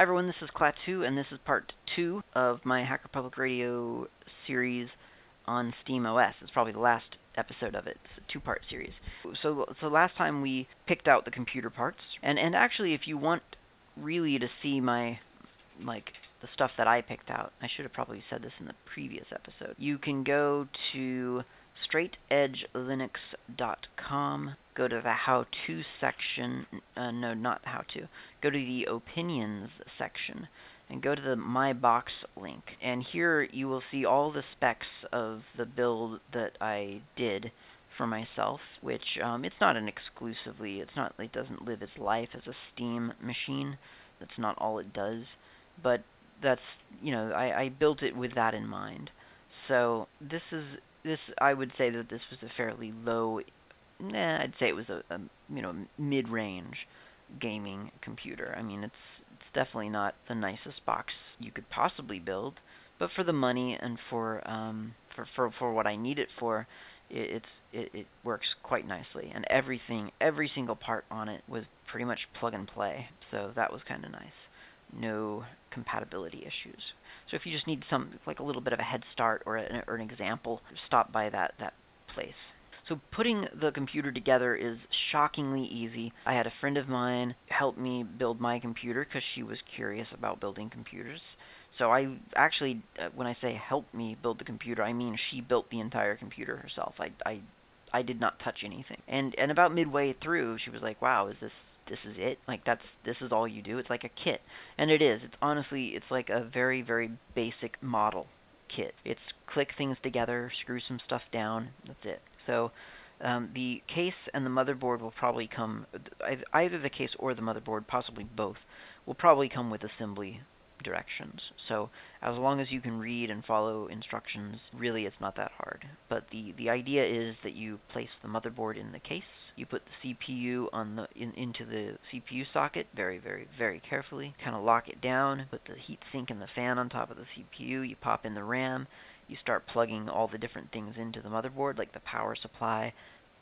Hi everyone, this is Klaatu, and this is part 2 of my Hacker Public Radio series on SteamOS. It's probably the last episode of it. It's a two-part series. So last time we picked out the computer parts, and actually if you want really to see my, the stuff that I picked out, I should have probably said this in the previous episode, you can go to straightedgelinux.com, go to the how-to section, no, not how-to, go to the opinions section, and go to the My Box link. And here you will see all the specs of the build that I did for myself, which it's not an exclusively, it doesn't live its life as a Steam machine. That's not all it does, but that's, you know, I built it with that in mind. So this is, I would say that this was a fairly low, I'd say it was a you know, mid-range gaming computer. I mean, it's definitely not the nicest box you could possibly build, but for the money and for what I need it for, it works quite nicely. And every single part on it was pretty much plug and play, so that was kind of nice. No compatibility issues. So if you just need some, like a little bit of a head start or an example, stop by that place. So putting the computer together is shockingly easy. I had a friend of mine help me build my computer because she was curious about building computers. So I actually, when I say help me build the computer, I mean she built the entire computer herself. I did not touch anything. And about midway through, she was like, "Wow, this is it? Like, this is all you do? It's like a kit." And it is. It's honestly, it's like a very, very basic model kit. It's click things together, screw some stuff down, that's it. So the case and the motherboard will probably come, either the case or the motherboard, possibly both, will probably come with assembly directions. So as long as you can read and follow instructions, really it's not that hard. But the idea is that you place the motherboard in the case, you put the CPU into the CPU socket very, very, very carefully, kind of lock it down, put the heatsink and the fan on top of the CPU, you pop in the RAM, you start plugging all the different things into the motherboard, like the power supply,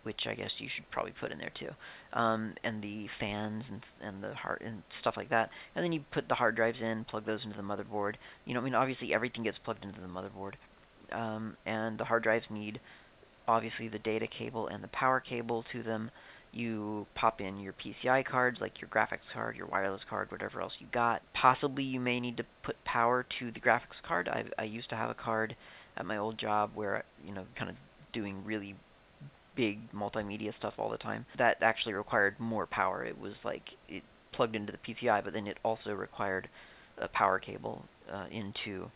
which I guess you should probably put in there too, and the fans and the hard and stuff like that. And then you put the hard drives in, plug those into the motherboard. You know, I mean, obviously everything gets plugged into the motherboard, and the hard drives need obviously the data cable and the power cable to them. You pop in your PCI cards, like your graphics card, your wireless card, whatever else you got. Possibly you may need to put power to the graphics card. I used to have a card at my old job where, you know, kind of doing really big multimedia stuff all the time. That actually required more power. It was like it plugged into the PCI, but then it also required a power cable into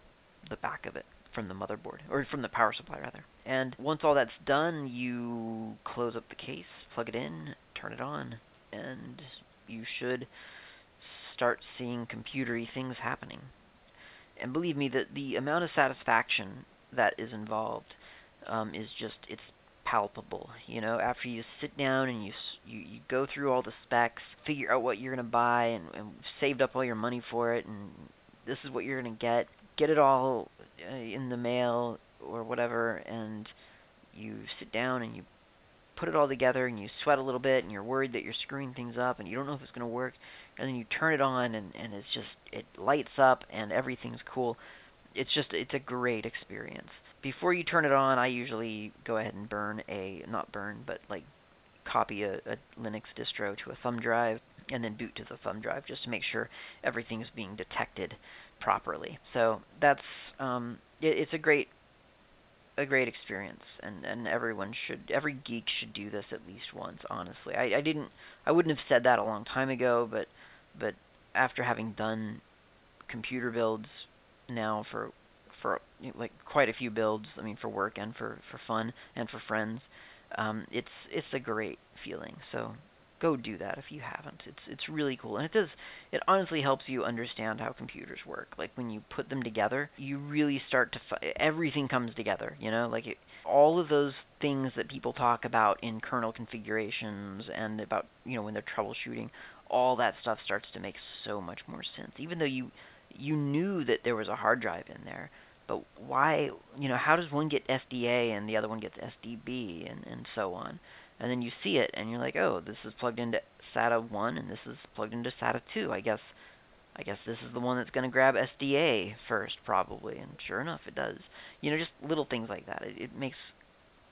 the back of it from the motherboard, or from the power supply rather. And once all that's done, you close up the case, plug it in, turn it on, and you should start seeing computer-y things happening. And believe me, the amount of satisfaction that is involved is just, it's palpable. You know, after you sit down and you go through all the specs, figure out what you're going to buy, and saved up all your money for it, and this is what you're going to get it all in the mail or whatever, and you sit down and you put it all together and you sweat a little bit and you're worried that you're screwing things up and you don't know if it's going to work, and then you turn it on and it's just, it lights up and everything's cool. It's just, it's a great experience. Before you turn it on, I usually go ahead and copy a Linux distro to a thumb drive and then boot to the thumb drive just to make sure everything's being detected properly. So that's, it's a great experience, and every geek should do this at least once, honestly. I wouldn't have said that a long time ago, but after having done computer builds now for like quite a few builds, I mean, for work and for fun and for friends, it's a great feeling. So go do that if you haven't. It's really cool, and it honestly helps you understand how computers work. Like, when you put them together, you really start to everything comes together, you know, like all of those things that people talk about in kernel configurations and about, you know, when they're troubleshooting, all that stuff starts to make so much more sense, even though you knew that there was a hard drive in there. But why, you know, how does one get SDA and the other one gets SDB and so on? And then you see it and you're like, oh, this is plugged into SATA 1 and this is plugged into SATA 2. I guess I guess this is the one that's going to grab SDA first, probably. And sure enough, it does. You know, just little things like that. It makes...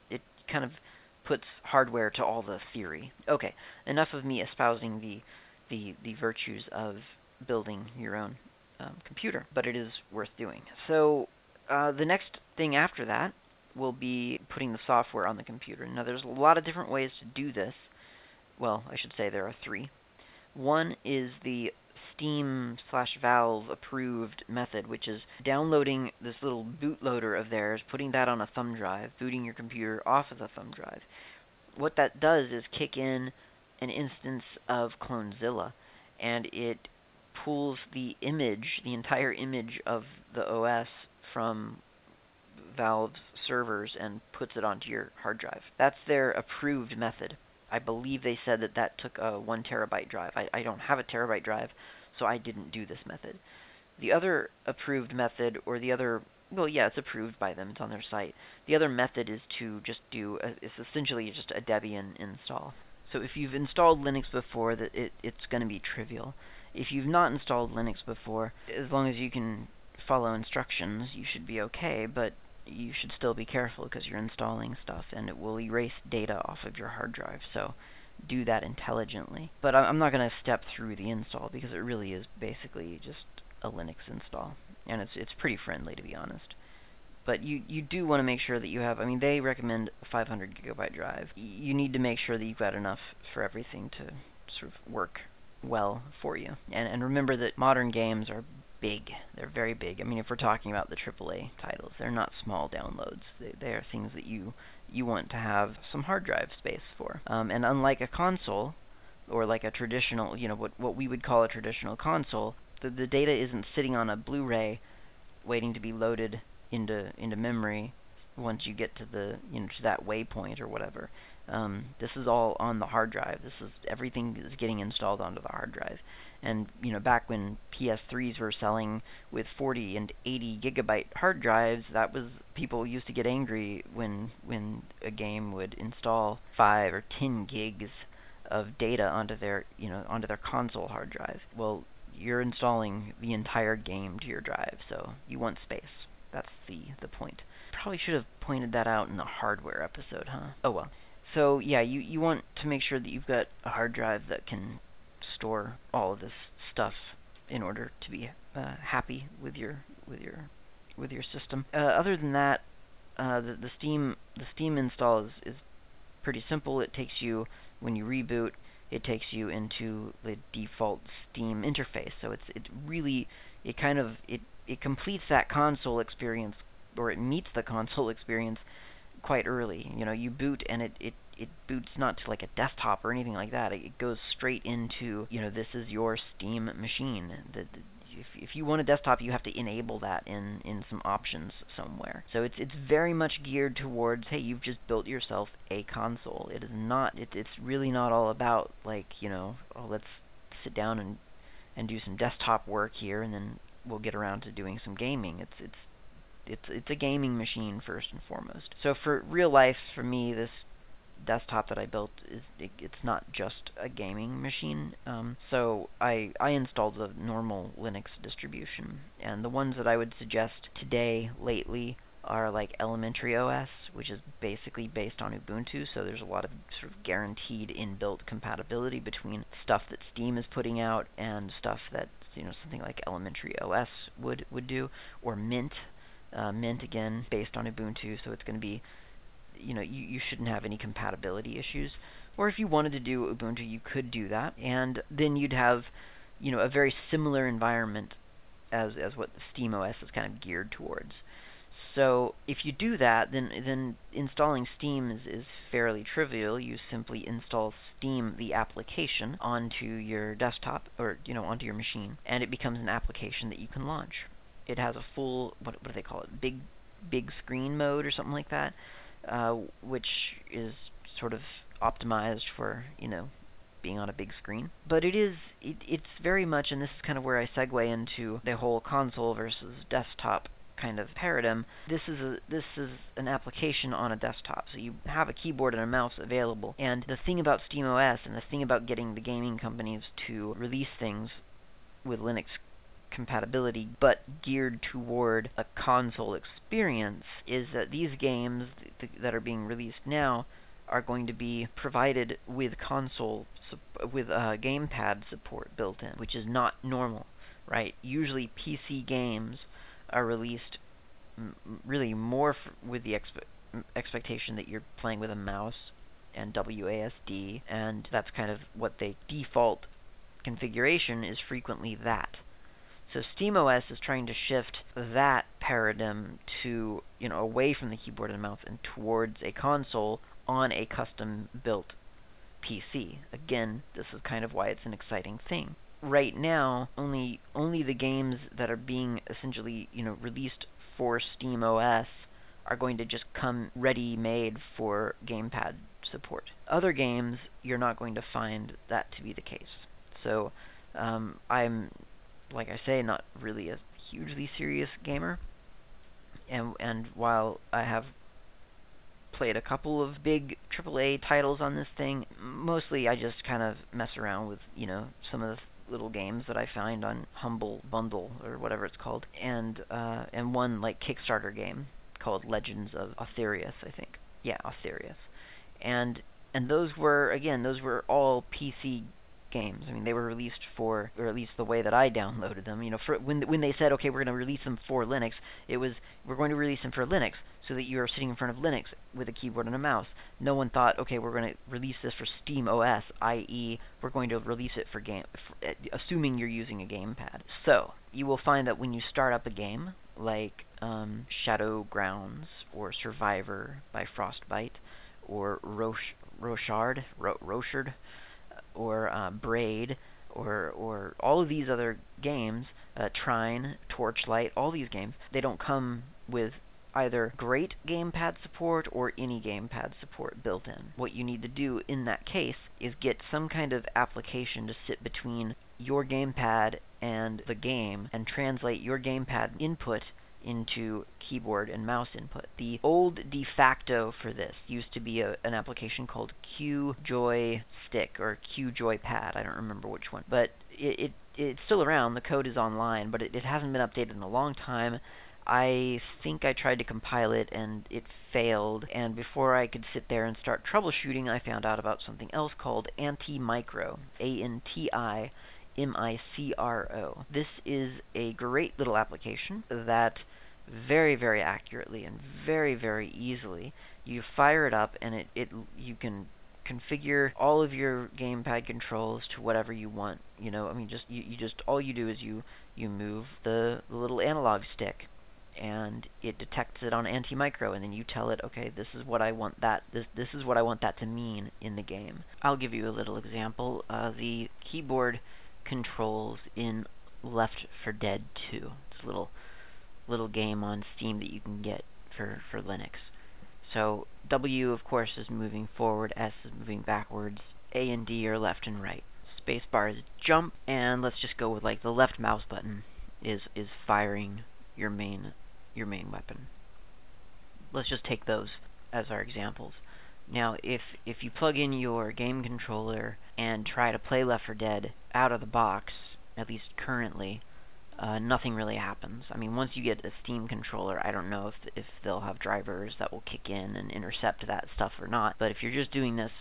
It kind of puts hardware to all the theory. Okay, enough of me espousing the virtues of building your own computer, but it is worth doing. So the next thing after that will be putting the software on the computer. Now, there's a lot of different ways to do this. Well, I should say there are three. One is the Steam/Valve approved method, which is downloading this little bootloader of theirs, putting that on a thumb drive, booting your computer off of the thumb drive. What that does is kick in an instance of Clonezilla, and it pulls the image, the entire image of the OS from Valve's servers and puts it onto your hard drive. That's their approved method. I believe they said that that took a 1 terabyte drive. I don't have a terabyte drive, so I didn't do this method. The other approved method, or the other, well, yeah, it's approved by them. It's on their site. The other method is to just do, it's essentially just a Debian install. So if you've installed Linux before, it's going to be trivial. If you've not installed Linux before, as long as you can follow instructions, you should be okay, but you should still be careful because you're installing stuff and it will erase data off of your hard drive, so do that intelligently. But I'm not going to step through the install because it really is basically just a Linux install, and it's pretty friendly, to be honest. But you do want to make sure that you have, I mean, they recommend a 500 gigabyte drive. You need to make sure that you've got enough for everything to sort of work well for you. And remember that modern games are big. They're very big. I mean, if we're talking about the AAA titles, they're not small downloads. They are things that you want to have some hard drive space for. And unlike a console, or like a traditional, you know, what we would call a traditional console, the data isn't sitting on a Blu-ray waiting to be loaded into memory once you get to the, you know, to that waypoint or whatever. This is all on the hard drive. Everything is getting installed onto the hard drive. And, you know, back when PS3s were selling with 40 and 80 gigabyte hard drives, that was, people used to get angry when a game would install 5 or 10 gigs of data onto their, you know, onto their console hard drive. Well, you're installing the entire game to your drive, so you want space. That's the point. Probably should have pointed that out in the hardware episode, huh? Oh well. So, yeah, you want to make sure that you've got a hard drive that can store all of this stuff in order to be happy with your system. Other than that, the Steam install is pretty simple. It takes you, when you reboot, it takes you into the default Steam interface. So it completes that console experience, or it meets the console experience quite early. You know, you boot and it boots not to like a desktop or anything like that. It goes straight into, you know, this is your Steam machine. If you want a desktop, you have to enable that in some options somewhere. So it's very much geared towards, hey, you've just built yourself a console. It is not, it's really not all about like, you know, oh, let's sit down and do some desktop work here and then we'll get around to doing some gaming. It's a gaming machine first and foremost. So for real life, for me, this desktop that I built it's not just a gaming machine. So I installed the normal Linux distribution, and the ones that I would suggest today lately are like Elementary OS, which is basically based on Ubuntu, so there's a lot of sort of guaranteed inbuilt compatibility between stuff that Steam is putting out and stuff that, you know, something like Elementary OS would do, or Mint. Mint, again, based on Ubuntu, so it's going to be, you know, you shouldn't have any compatibility issues. Or if you wanted to do Ubuntu, you could do that, and then you'd have, you know, a very similar environment as what SteamOS is kind of geared towards. So if you do that, then installing Steam is fairly trivial. You simply install Steam, the application, onto your desktop, or, you know, onto your machine, and it becomes an application that you can launch. It has a full, what do they call it, big screen mode or something like that, which is sort of optimized for, you know, being on a big screen. But it's very much, and this is kind of where I segue into the whole console versus desktop kind of paradigm. This is an application on a desktop, so you have a keyboard and a mouse available. And the thing about SteamOS and the thing about getting the gaming companies to release things with Linux compatibility but geared toward a console experience, is that these games that are being released now are going to be provided with console gamepad support built in, which is not normal, right? Usually PC games are released really more with the expectation that you're playing with a mouse and WASD, and that's kind of what the default configuration is, frequently that. So SteamOS is trying to shift that paradigm to, away from the keyboard and mouse and towards a console on a custom-built PC. Again, this is kind of why it's an exciting thing. Right now, only the games that are being essentially, released for SteamOS are going to just come ready-made for gamepad support. Other games, you're not going to find that to be the case. So, I'm, like I say, not really a hugely serious gamer, and while I have played a couple of big AAA titles on this thing, mostly I just kind of mess around with, some of the little games that I find on Humble Bundle, or whatever it's called, and one, Kickstarter game called Legends of Aethereus, I think. Yeah, Aethereus. And those were all PC games. I mean, they were released for, or at least the way that I downloaded them, when they said, okay, we're going to release them for Linux, it was, we're going to release them for Linux, so that you're sitting in front of Linux with a keyboard and a mouse. No one thought, okay, we're going to release this for SteamOS, i.e., we're going to release it for assuming you're using a gamepad. So, you will find that when you start up a game, like Shadow Grounds, or Survivor by Frostbite, or Rochard, or Braid, or all of these other games, Trine, Torchlight, all these games, they don't come with either great gamepad support or any gamepad support built in. What you need to do in that case is get some kind of application to sit between your gamepad and the game and translate your gamepad input into keyboard and mouse input. The old de facto for this used to be an application called QJoyStick or QJoyPad. I don't remember which one, but it's still around. The code is online, but it hasn't been updated in a long time. I think I tried to compile it and it failed, and before I could sit there and start troubleshooting, I found out about something else called Antimicro, ANTIMICRO. This is a great little application that very, very accurately and very, very easily, you fire it up and you can configure all of your gamepad controls to whatever you want. All you do is you move the little analog stick, and it detects it on Antimicro, and then you tell it, okay, this is what I want that, this is what I want that to mean in the game. I'll give you a little example. The keyboard controls in Left 4 Dead 2. It's a little game on Steam that you can get for Linux. So W, of course, is moving forward, S is moving backwards, A and D are left and right. Spacebar is jump, and let's just go with the left mouse button is firing your main weapon. Let's just take those as our examples. Now, if you plug in your game controller and try to play Left 4 Dead out of the box, at least currently, nothing really happens. I mean, once you get a Steam controller, I don't know if they'll have drivers that will kick in and intercept that stuff or not, but if you're just doing this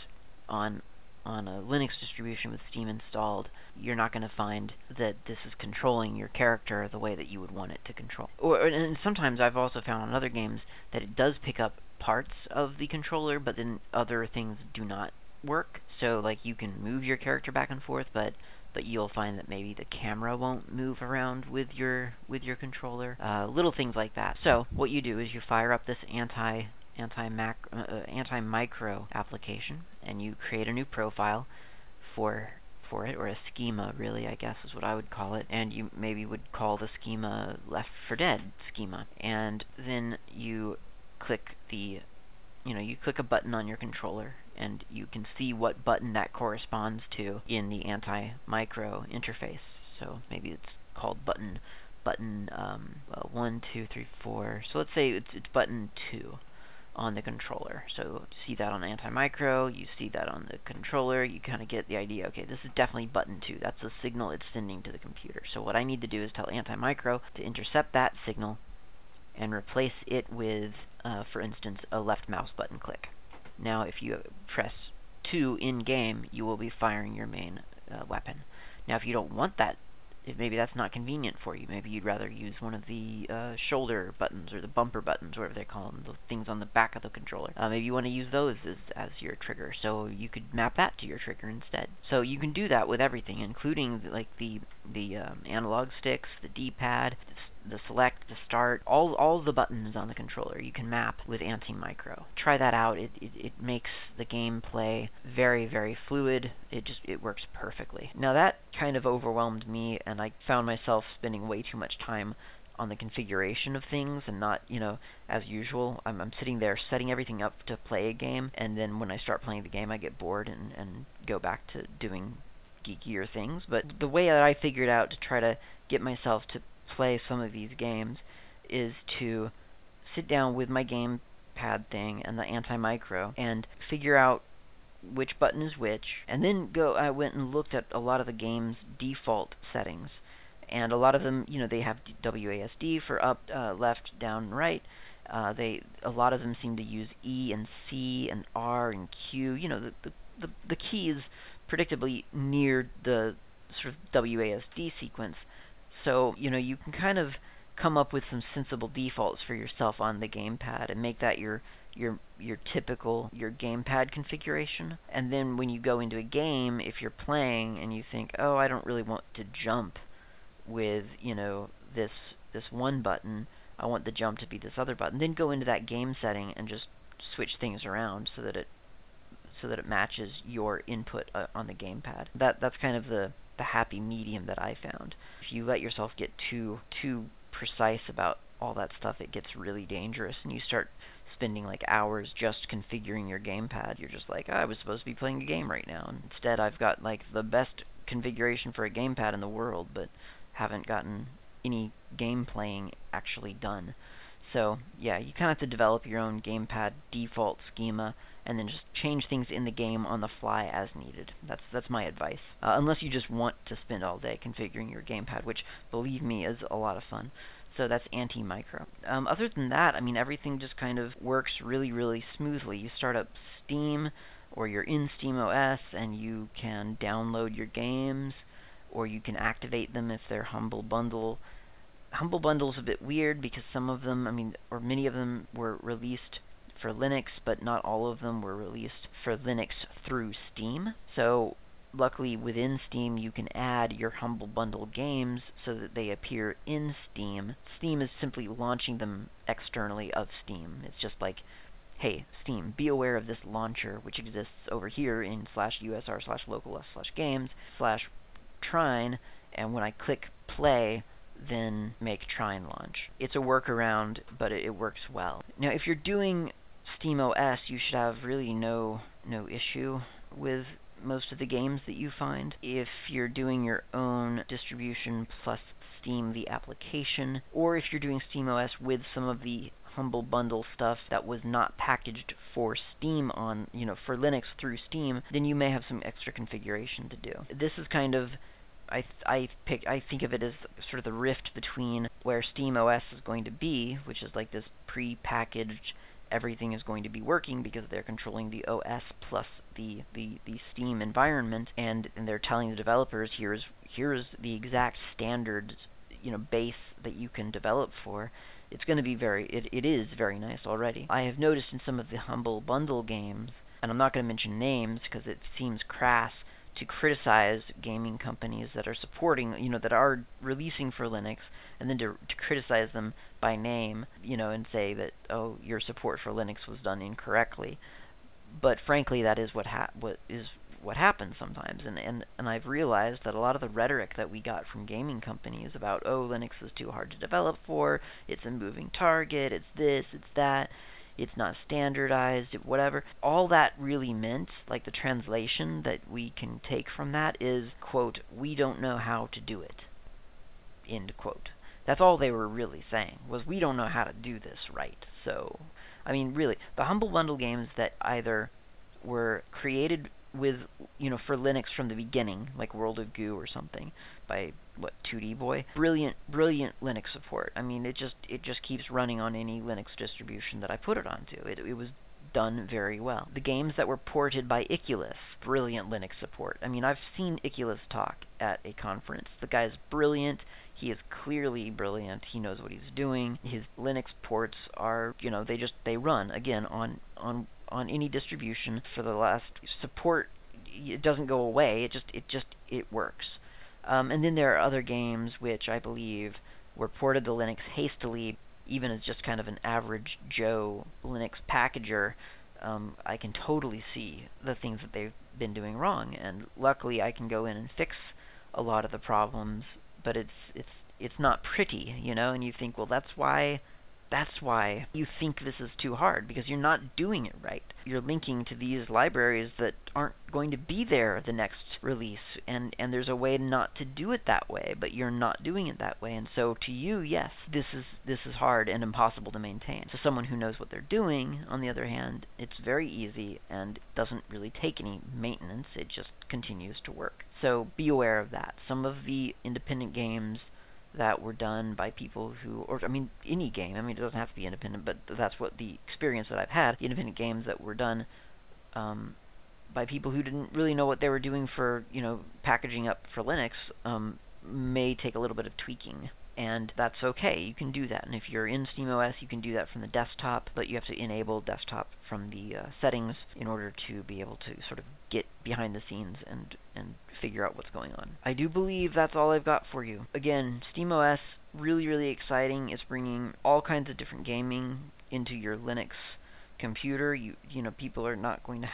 on a Linux distribution with Steam installed, you're not going to find that this is controlling your character the way that you would want it to control. And sometimes I've also found on other games that it does pick up parts of the controller, but then other things do not work. So, you can move your character back and forth, but you'll find that maybe the camera won't move around with your controller. Little things like that. So, what you do is you fire up this Antimicro application, and you create a new profile for it, or a schema, really, I guess is what I would call it, and you maybe would call the schema Left 4 Dead schema, and then you click a button on your controller, and you can see what button that corresponds to in the Antimicro interface. So maybe it's called button 1, 2, 3, 4, so let's say it's button 2. on the controller. So you see that on Antimicro, you see that on the controller, you kind of get the idea, okay, this is definitely button 2. That's the signal it's sending to the computer. So what I need to do is tell Antimicro to intercept that signal and replace it with, for instance, a left mouse button click. Now if you press 2 in-game, you will be firing your main weapon. Now if you don't want that, maybe that's not convenient for you. Maybe you'd rather use one of the shoulder buttons or the bumper buttons, whatever they call them, the things on the back of the controller. Maybe you want to use those as your trigger, so you could map that to your trigger instead. So you can do that with everything, including the analog sticks, the D-pad, the select, the start, all the buttons on the controller you can map with Antimicro. Try that out. It makes the gameplay very, very fluid. It works perfectly. Now that kind of overwhelmed me, and I found myself spending way too much time on the configuration of things and not, you know, as usual. I'm sitting there setting everything up to play a game, and then when I start playing the game I get bored and go back to doing geekier things. But the way that I figured out to try to get myself to play some of these games is to sit down with my gamepad thing and the Antimicro and figure out which button is which, and then I went and looked at a lot of the game's default settings, and a lot of them, you know, they have WASD for up, left, down, right. A lot of them seem to use E and C and R and Q, you know, the keys predictably near the sort of WASD sequence. So, you know, you can kind of come up with some sensible defaults for yourself on the gamepad and make that your typical gamepad configuration. And then when you go into a game, if you're playing and you think, oh, I don't really want to jump with, you know, this one button, I want the jump to be this other button, then go into that game setting and just switch things around so that it matches your input on the gamepad. That's kind of the happy medium that I found. If you let yourself get too precise about all that stuff, it gets really dangerous, and you start spending like hours just configuring your gamepad. You're just like, oh, I was supposed to be playing a game right now, and instead I've got like the best configuration for a gamepad in the world, but haven't gotten any game playing actually done. So yeah, you kind of have to develop your own gamepad default schema, and then just change things in the game on the fly as needed. That's my advice. Unless you just want to spend all day configuring your gamepad, which, believe me, is a lot of fun. So that's Antimicro. Other than that, I mean, everything just kind of works really, really smoothly. You start up Steam, or you're in SteamOS, and you can download your games, or you can activate them if they're Humble Bundle. Humble Bundle's a bit weird because some of them, I mean, or many of them were released for Linux, but not all of them were released for Linux through Steam. So luckily within Steam you can add your Humble Bundle games so that they appear in Steam. Steam is simply launching them externally of Steam. It's just like, hey, Steam, be aware of this launcher which exists over here in /usr/localhost/games/Trine, and when I click play, then make Trine launch. It's a workaround, but it works well. Now, if you're doing SteamOS, you should have really no issue with most of the games that you find. If you're doing your own distribution plus Steam, the application, or if you're doing SteamOS with some of the Humble Bundle stuff that was not packaged for Steam on, you know, for Linux through Steam, then you may have some extra configuration to do. This is kind of I think of it as sort of the rift between where SteamOS is going to be, which is like this pre-packaged, everything is going to be working because they're controlling the OS plus the Steam environment, and they're telling the developers, here's the exact standard, you know, base that you can develop for. It's going to be it is very nice already. I have noticed in some of the Humble Bundle games, and I'm not going to mention names because it seems crass to criticize gaming companies that are supporting, you know, that are releasing for Linux, and then to criticize them by name, you know, and say that, oh, your support for Linux was done incorrectly. But frankly, that is what happens sometimes, and I've realized that a lot of the rhetoric that we got from gaming companies about, oh, Linux is too hard to develop for, it's a moving target, it's this, it's that, it's not standardized, whatever. All that really meant, like the translation that we can take from that is, quote, we don't know how to do it, end quote. That's all they were really saying, was we don't know how to do this right. So, I mean, really, the Humble Bundle games that either were created with, you know, for Linux from the beginning, like World of Goo or something, by, 2D Boy. Brilliant, brilliant Linux support. I mean, it just keeps running on any Linux distribution that I put it onto. It was done very well. The games that were ported by Iculus, brilliant Linux support. I mean, I've seen Iculus talk at a conference. The guy's brilliant. He is clearly brilliant. He knows what he's doing. His Linux ports are, you know, they run, again, on any distribution for the last support. It doesn't go away. It works. And then there are other games which I believe were ported to Linux hastily, even as just kind of an average Joe Linux packager. I can totally see the things that they've been doing wrong, and luckily I can go in and fix a lot of the problems. But it's not pretty, you know. And you think, well, that's why you think this is too hard, because you're not doing it right. You're linking to these libraries that aren't going to be there the next release, and there's a way not to do it that way, but you're not doing it that way. And so to you, yes, this is hard and impossible to maintain. To someone who knows what they're doing, on the other hand, it's very easy and doesn't really take any maintenance. It just continues to work. So be aware of that. Some of the independent games that were done by people who, or I mean, any game. I mean, it doesn't have to be independent, but that's what the experience that I've had. Independent games that were done by people who didn't really know what they were doing for, you know, packaging up for Linux may take a little bit of tweaking, and that's okay. You can do that, and if you're in SteamOS, you can do that from the desktop, but you have to enable desktop from the settings in order to be able to sort of get behind the scenes and figure out what's going on. I do believe that's all I've got for you. Again, SteamOS, really, really exciting. It's bringing all kinds of different gaming into your Linux computer. You know, people are not going to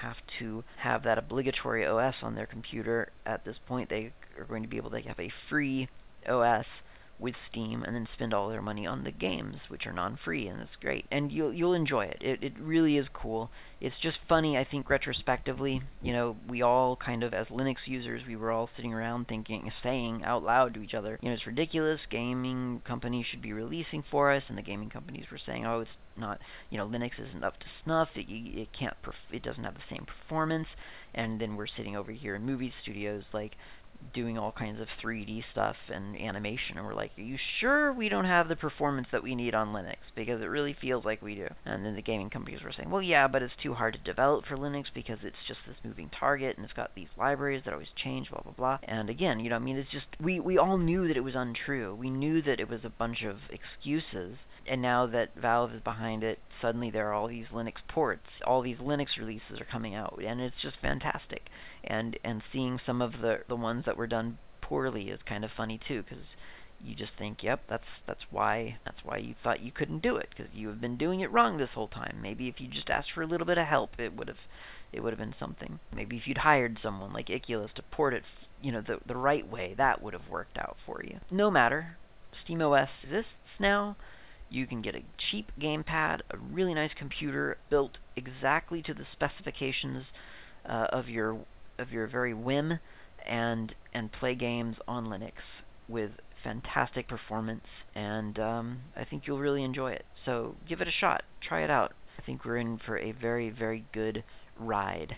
have that obligatory OS on their computer at this point. They are going to be able to have a free OS with Steam, and then spend all their money on the games, which are non-free, and it's great. And you'll enjoy it. It really is cool. It's just funny, I think, retrospectively. You know, we all kind of, as Linux users, we were all sitting around saying out loud to each other, you know, it's ridiculous, gaming companies should be releasing for us, and the gaming companies were saying, oh, it's not, you know, Linux isn't up to snuff, it doesn't have the same performance, and then we're sitting over here in movie studios, like, doing all kinds of 3D stuff and animation, and we're like, are you sure we don't have the performance that we need on Linux? Because it really feels like we do. And then the gaming companies were saying, well, yeah, but it's too hard to develop for Linux because it's just this moving target, and it's got these libraries that always change, blah, blah, blah. And again, you know, I mean, it's just, we all knew that it was untrue. We knew that it was a bunch of excuses, and now that Valve is behind it, suddenly there are all these Linux ports, all these Linux releases are coming out, and it's just fantastic. And seeing some of the ones that were done poorly is kind of funny too, because you just think, yep, that's why you thought you couldn't do it, because you have been doing it wrong this whole time. Maybe if you just asked for a little bit of help, it would have been something. Maybe if you'd hired someone like Iculus to port it, you know, the right way, that would have worked out for you. No matter, SteamOS exists now. You can get a cheap gamepad, a really nice computer built exactly to the specifications of your very whim, and play games on Linux with fantastic performance, and I think you'll really enjoy it. So give it a shot. Try it out. I think we're in for a very, very good ride.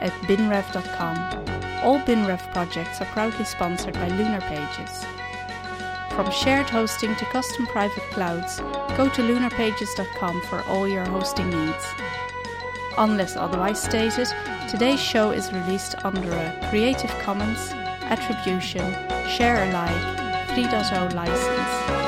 at binrev.com. All BinRev projects are proudly sponsored by Lunar Pages. From shared hosting to custom private clouds, go to lunarpages.com for all your hosting needs. Unless otherwise stated, today's show is released under a Creative Commons Attribution Share Alike 3.0 license.